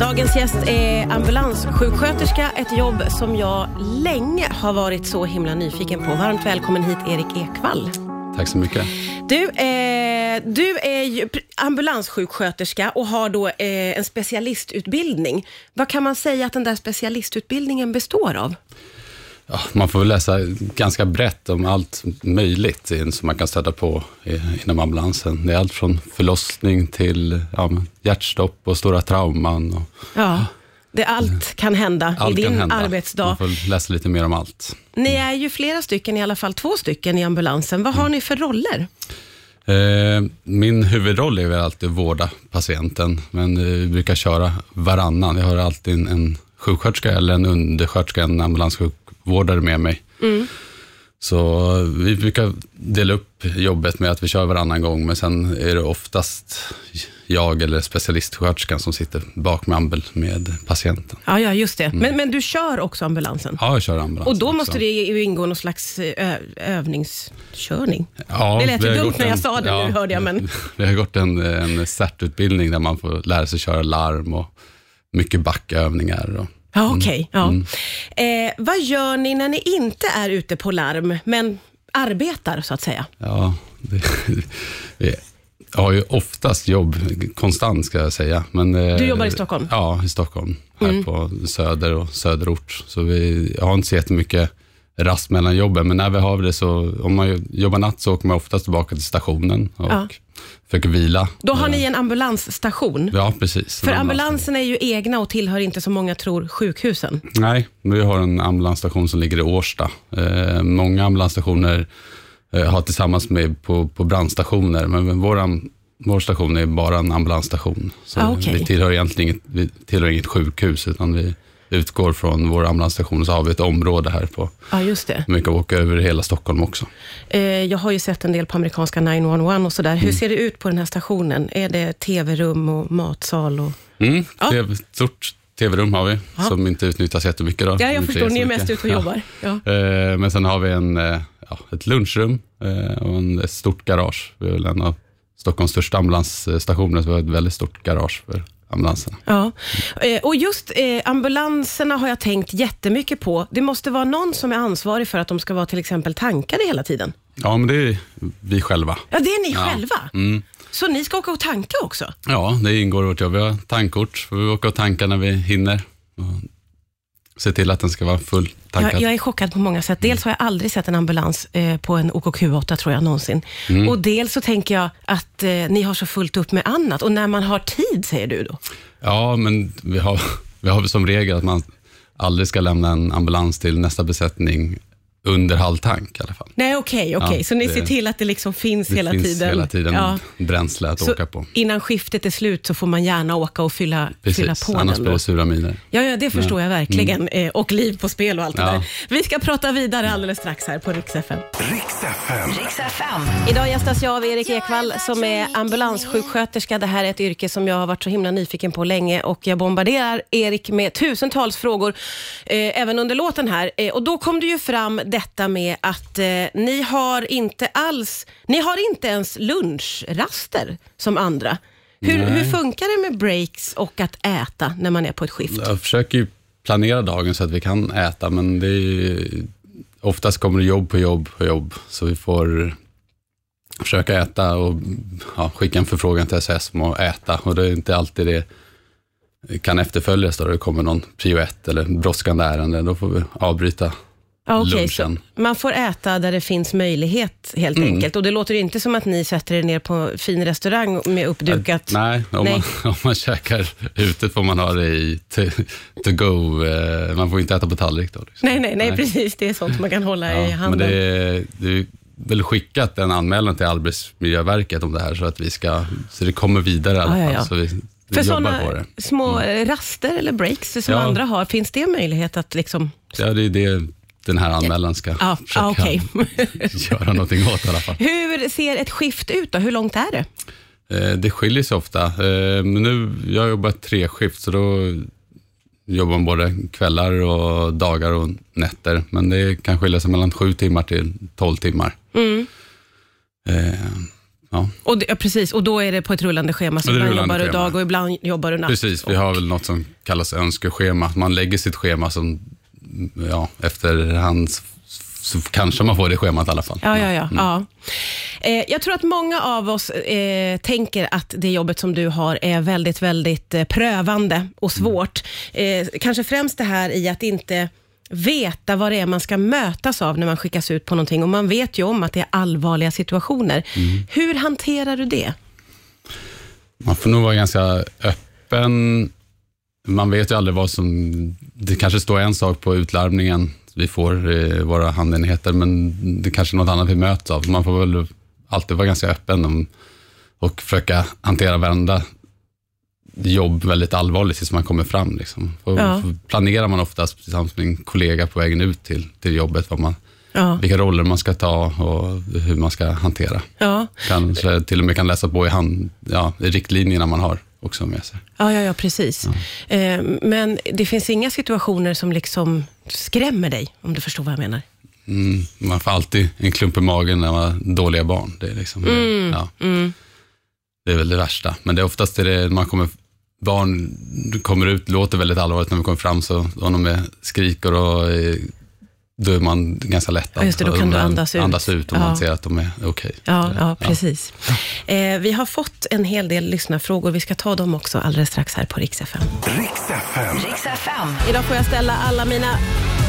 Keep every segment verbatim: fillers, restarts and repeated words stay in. Dagens gäst är ambulanssjuksköterska, ett jobb som jag länge har varit så himla nyfiken på. Varmt välkommen hit, Erik Ekvall. Tack så mycket. Du, eh, du är ju ambulanssjuksköterska och har då eh, en specialistutbildning. Vad kan man säga att den där specialistutbildningen består av? Ja, man får väl läsa ganska brett om allt möjligt som man kan stöta på inom ambulansen. Det är allt från förlossning till ja, hjärtstopp och stora trauman. Och, ja, det allt kan hända allt i din hända. arbetsdag. Man får läsa lite mer om allt. Ni är ju flera stycken, i alla fall två stycken i ambulansen. Vad har mm. ni för roller? Min huvudroll är väl alltid att vårda patienten, men vi brukar köra varannan. Jag har alltid en, en sjuksköterska eller en undersköterska, en ambulanssjuksköterska. Vårdare med mig. Mm. Så vi brukar dela upp jobbet med att vi kör varannan gång, men sen är det oftast jag eller specialistsköterskan som sitter bak med ambel med patienten. Ja, ja just det. Mm. Men, men du kör också ambulansen? Ja, jag kör ambulansen. Och då måste också det ju ingå någon slags ö- övningskörning. Ja, det lät ju dumt när jag en, sa det, ja, nu hörde jag. Men... Vi har gått en, en CERT-utbildning där man får lära sig köra larm och mycket backövningar och Ja, okej. Okay, ja. Mm. Eh, vad gör ni när ni inte är ute på larm, men arbetar så att säga? Ja, det, vi har ju oftast jobb konstant, ska jag säga. Men, eh, du jobbar i Stockholm? Ja, i Stockholm. Här mm. på Söder och Söderort. Så vi har inte så jättemycket rast mellan jobben. Men när vi har det så, om man jobbar natt så åker man oftast tillbaka till stationen och... Ja. Försöker vila. Då har ni en ambulansstation. Ja, precis. För ambulansen är ju egna och tillhör inte, som många tror, sjukhusen. Nej, vi har en ambulansstation som ligger i Årsta. Eh, många ambulansstationer eh, har tillsammans med på, på brandstationer. Men vår, vår station är bara en ambulansstation. Så ah, okay. vi tillhör egentligen inget, vi tillhör inget sjukhus, utan vi utgår från vår ambulansstation, så har vi ett område här på. Ja, just det. Man kan åka över hela Stockholm också. Eh, jag har ju sett en del på amerikanska nio ett ett och sådär. Hur mm. ser det ut på den här stationen? Är det tv-rum och matsal? Och... Mm, ja. T V, stort tv-rum har vi, ja. Som inte utnyttjas jättemycket. Då. Ja, jag förstår, ni är mest ute och jobbar. Ja. Ja. Eh, men sen har vi en, ja, ett lunchrum eh, och en, ett stort garage. Vi är väl en av Stockholms största ambulansstationer, så vi har ett väldigt stort garage för ambulanserna. Ja, och just ambulanserna har jag tänkt jättemycket på. Det måste vara någon som är ansvarig för att de ska vara till exempel tankade hela tiden. Ja, men det är vi själva. Ja, det är ni ja. själva. Mm. Så ni ska åka och tanka också? Ja, det ingår i vårt jobb. Vi har tankkort, vi åker och tankar när vi hinner. Se till att den ska vara full tankad. Jag, jag är chockad på många sätt. Dels har jag aldrig sett en ambulans eh, på en O K Q åtta, tror jag, någonsin. Mm. Och dels så tänker jag att eh, ni har så fullt upp med annat. Och när man har tid, säger du då? Ja, men vi har, vi har som regel att man aldrig ska lämna en ambulans till nästa besättning under halvtank i alla fall. Nej, okej, okay, okej. Okay. Ja, så ni ser till att det liksom finns det hela finns tiden. hela tiden ja. bränsle att så åka på. Innan skiftet är slut så får man gärna åka och fylla, Precis, fylla på den. Annars blir det sura miner. Ja, ja, det förstår Men. jag verkligen. Mm. Och liv på spel och allt ja. det där. Vi ska prata vidare alldeles strax här på Riks F M. Riks F M. Riks F M. Idag gästas jag av Erik Ekvall som är ambulanssjuksköterska. Det här är ett yrke som jag har varit så himla nyfiken på länge, och jag bombarderar Erik med tusentals frågor eh, även under låten här. Eh, och då kom det ju fram detta med att eh, ni har inte alls, ni har inte ens lunchraster som andra. Hur, hur funkar det med breaks och att äta när man är på ett skift? Jag försöker ju planera dagen så att vi kan äta, men det är ju, oftast kommer det jobb på jobb på jobb, så vi får försöka äta och ja, skicka en förfrågan till S S M om att äta, och det är inte alltid det kan efterföljas då det kommer någon prio ett eller brådskande ärende. Då får vi avbryta. Okay, så man får äta där det finns möjlighet helt mm. enkelt. Och det låter ju inte som att ni sätter er ner på fin restaurang med uppdukat. Nej, om, Nej. Man, om man käkar ute får man ha det i to, to go. Man får inte äta på tallrik då. Liksom. Nej, nej, nej, nej, precis. Det är sånt man kan hålla ja, i handen. Men det är, det är väl skickat en anmälan till Arbetsmiljöverket om det här, så att vi ska, så det kommer vidare i alla fall. Ja, ja, ja. Så vi, vi För sådana små mm. raster eller breaks som ja. andra har, finns det möjlighet att liksom... Ja, det är det... Den här anmälan ska ja, försöka ah, okay. göra någonting åt i alla fall. Hur ser ett skift ut då? Hur långt är det? Eh, det skiljer sig ofta. Eh, men nu, jag jobbar tre skift, så då jobbar man både kvällar och dagar och nätter. Men det kan skilja sig mellan sju timmar till tolv timmar. Mm. Eh, Ja. Och det, ja, precis, och då är det på ett rullande schema, så ibland jobbar du dag och ibland jobbar du natt. Precis, vi har väl något som kallas önskeschema, att man lägger sitt schema som, ja, efterhand så kanske man får det schemat i alla fall. Ja, ja, ja. Mm. ja. Eh, jag tror att många av oss eh, tänker att det jobbet som du har är väldigt, väldigt eh, prövande och svårt. Mm. Eh, kanske främst det här i att inte veta vad det är man ska mötas av när man skickas ut på någonting, och man vet ju om att det är allvarliga situationer. Mm. Hur hanterar du det? Man får nog vara ganska öppen. Man vet ju aldrig vad som, det kanske står en sak på utlarmningen vi får eh, våra handenheter, men det kanske är något annat vi möts av. Man får väl alltid vara ganska öppen om, och försöka hantera varandra jobb väldigt allvarligt tills man kommer fram. Liksom. För, ja. för planerar man oftast tillsammans med en kollega på vägen ut till, till jobbet, vad man, ja. vilka roller man ska ta och hur man ska hantera. Ja. Kanske till och med kan läsa på i, hand, ja, i riktlinjerna man har också med sig. Ja, ja, ja precis. Ja. Eh, men det finns inga situationer som liksom skrämmer dig, om du förstår vad jag menar. Mm, man får alltid en klump i magen när man har dåliga barn. Det är, liksom, mm, ja. mm. det är väl det värsta. Men det är oftast det man kommer... Barn kommer ut, låter väldigt allvarligt när man kommer fram, så om de är skriker och då är man ganska lätt att ja, just det, då kan du andas ut, andas ut om ja. man ser att de är okej. Okay. Ja, ja, precis. Ja. Eh, vi har fått en hel del lyssnarfrågor. Vi ska ta dem också alldeles strax här på Riks F M. Riks F M. Riks F M. Idag får jag ställa alla mina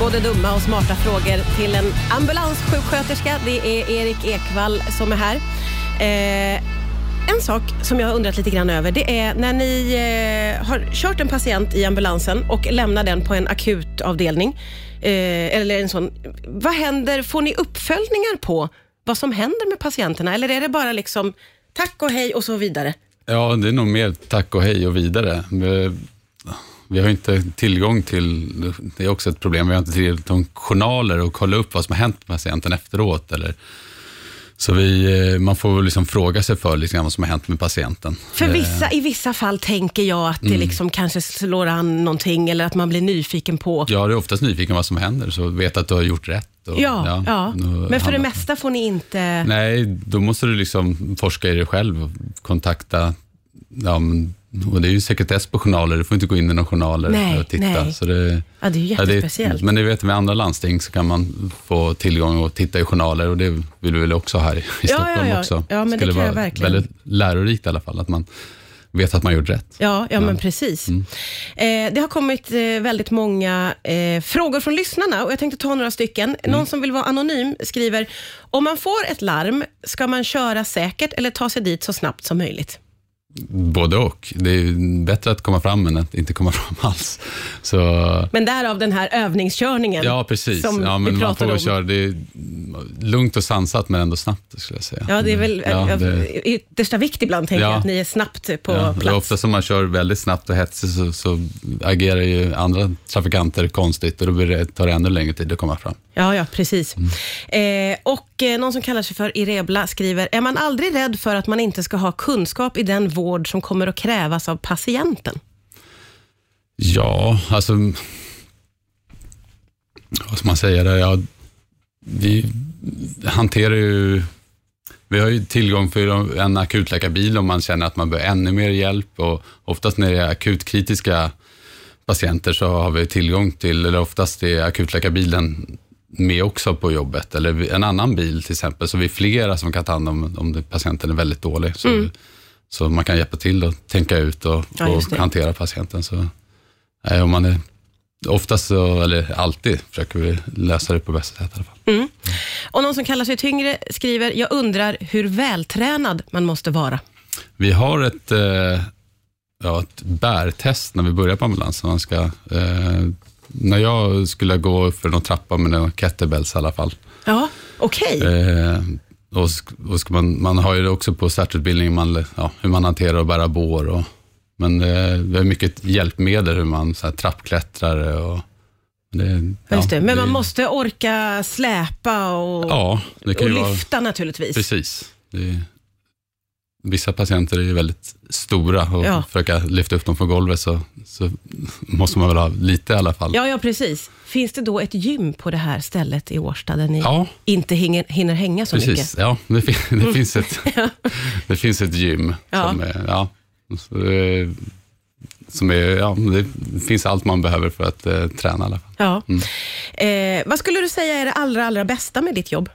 både dumma och smarta frågor till en ambulanssjuksköterska. Det är Erik Ekvall som är här. Eh, En sak som jag har undrat lite grann över, det är när ni eh, har kört en patient i ambulansen och lämnar den på en akutavdelning eh, eller en sån, vad händer? Får ni uppföljningar på vad som händer med patienterna, eller är det bara liksom tack och hej och så vidare? Ja, det är nog mer tack och hej och vidare. Vi, vi har inte tillgång till, det är också ett problem, vi har inte tillgång till journaler och kolla upp vad som har hänt med patienten efteråt, eller så vi, man får liksom fråga sig för liksom vad som har hänt med patienten. För vissa, i vissa fall tänker jag att mm. det liksom kanske slår an någonting, eller att man blir nyfiken på... Ja, det är oftast nyfiken vad som händer, så vet att du har gjort rätt. Och, ja, ja, ja. Men för det mesta får ni inte... Nej, då måste du liksom forska i dig själv och kontakta... Ja, men, och det är ju sekretess på journaler, du får inte gå in i några journaler nej, och titta. Nej. Så det, ja, det är ju jättespeciellt. Ja, det, men ni vet, med andra landsting så kan man få tillgång och titta i journaler, och det vill vi väl också här i ja, Stockholm ja, ja. också. Ja, men skulle det kan vara jag verkligen. Väldigt lärorikt i alla fall, att man vet att man gjort rätt. Ja, ja, ja. men precis. Mm. Eh, det har kommit eh, väldigt många eh, frågor från lyssnarna, och jag tänkte ta några stycken. Mm. Någon som vill vara anonym skriver, om man får ett larm, ska man köra säkert eller ta sig dit så snabbt som möjligt? Både och. Det är bättre att komma fram än att inte komma fram alls. Så... Men därav den här övningskörningen. Ja, precis. Som ja, men vi man får om. Köra, det är lugnt och sansat men ändå snabbt, skulle jag säga. Ja, det är väl ja, det... yttersta vikt ibland, tänker ja. jag, att ni är snabbt på ja. plats. Ofta som man kör väldigt snabbt och hetsigt så, så agerar ju andra trafikanter konstigt, och då tar det ännu längre tid att komma fram. Ja, ja, precis. Mm. Eh, och eh, någon som kallar sig för Irebla skriver, är man aldrig rädd för att man inte ska ha kunskap i den vård som kommer att krävas av patienten? Ja, alltså vad ska man säga där? Ja, vi hanterar ju vi har ju tillgång för en akutläkarbil om man känner att man behöver ännu mer hjälp, och oftast när det är akutkritiska patienter så har vi tillgång till, eller oftast är akutläkarbilen med också på jobbet, eller en annan bil till exempel, så vi är flera som kan ta hand om, om patienten är väldigt dålig, så mm. Så man kan hjälpa till och tänka ut och, ja, och hantera patienten. Så, nej, om man är, oftast så, eller alltid, försöker vi lösa det på bästa sätt i alla fall. Mm. Och någon som kallar sig tyngre skriver, jag undrar hur vältränad man måste vara. Vi har ett, eh, ja, ett bärtest när vi börjar på ambulansen. Man ska, eh, när jag skulle gå för någon trappa med några kettlebells i alla fall. Ja, okej. Okay. Eh, Och, och ska man, man har ju det också på CERT-utbildning, man, ja, hur man hanterar och bära bår. Och, men eh, det är mycket hjälpmedel hur man så här, trappklättrar. Och, det, ja, Just det, men det, man måste orka släpa och, ja, det kan och ju lyfta vara, naturligtvis. Precis, det, vissa patienter är ju väldigt stora och ja. försöka lyfta upp dem från golvet så, så måste man väl ha lite i alla fall. Ja, ja, precis. Finns det då ett gym på det här stället i Årsta där ni ja. inte hinner, hinner hänga så precis. mycket? Ja, det, fin- det, finns ett, det finns ett gym ja. som är... Ja, så, som är, ja, det finns allt man behöver för att eh, träna i alla fall. Ja. Mm. Eh, vad skulle du säga är det allra, allra bästa med ditt jobb?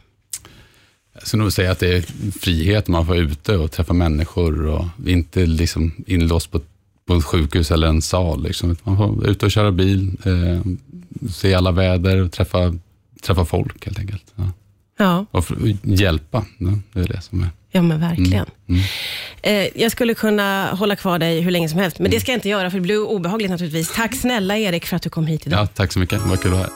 Jag skulle nog säga att det är frihet. Man får ute och träffa människor och inte liksom inlåst på, på ett sjukhus eller en sal. Liksom. Man får ute och köra bil, eh, se alla väder och träffa, träffa folk helt enkelt. Ja. Ja. Och hjälpa, det är det som är. Ja, men verkligen. Mm. Mm. Jag skulle kunna hålla kvar dig hur länge som helst, men mm. det ska jag inte göra för det blir obehagligt naturligtvis. Tack snälla Erik för att du kom hit idag. Ja, tack så mycket. Vad kul att vara här.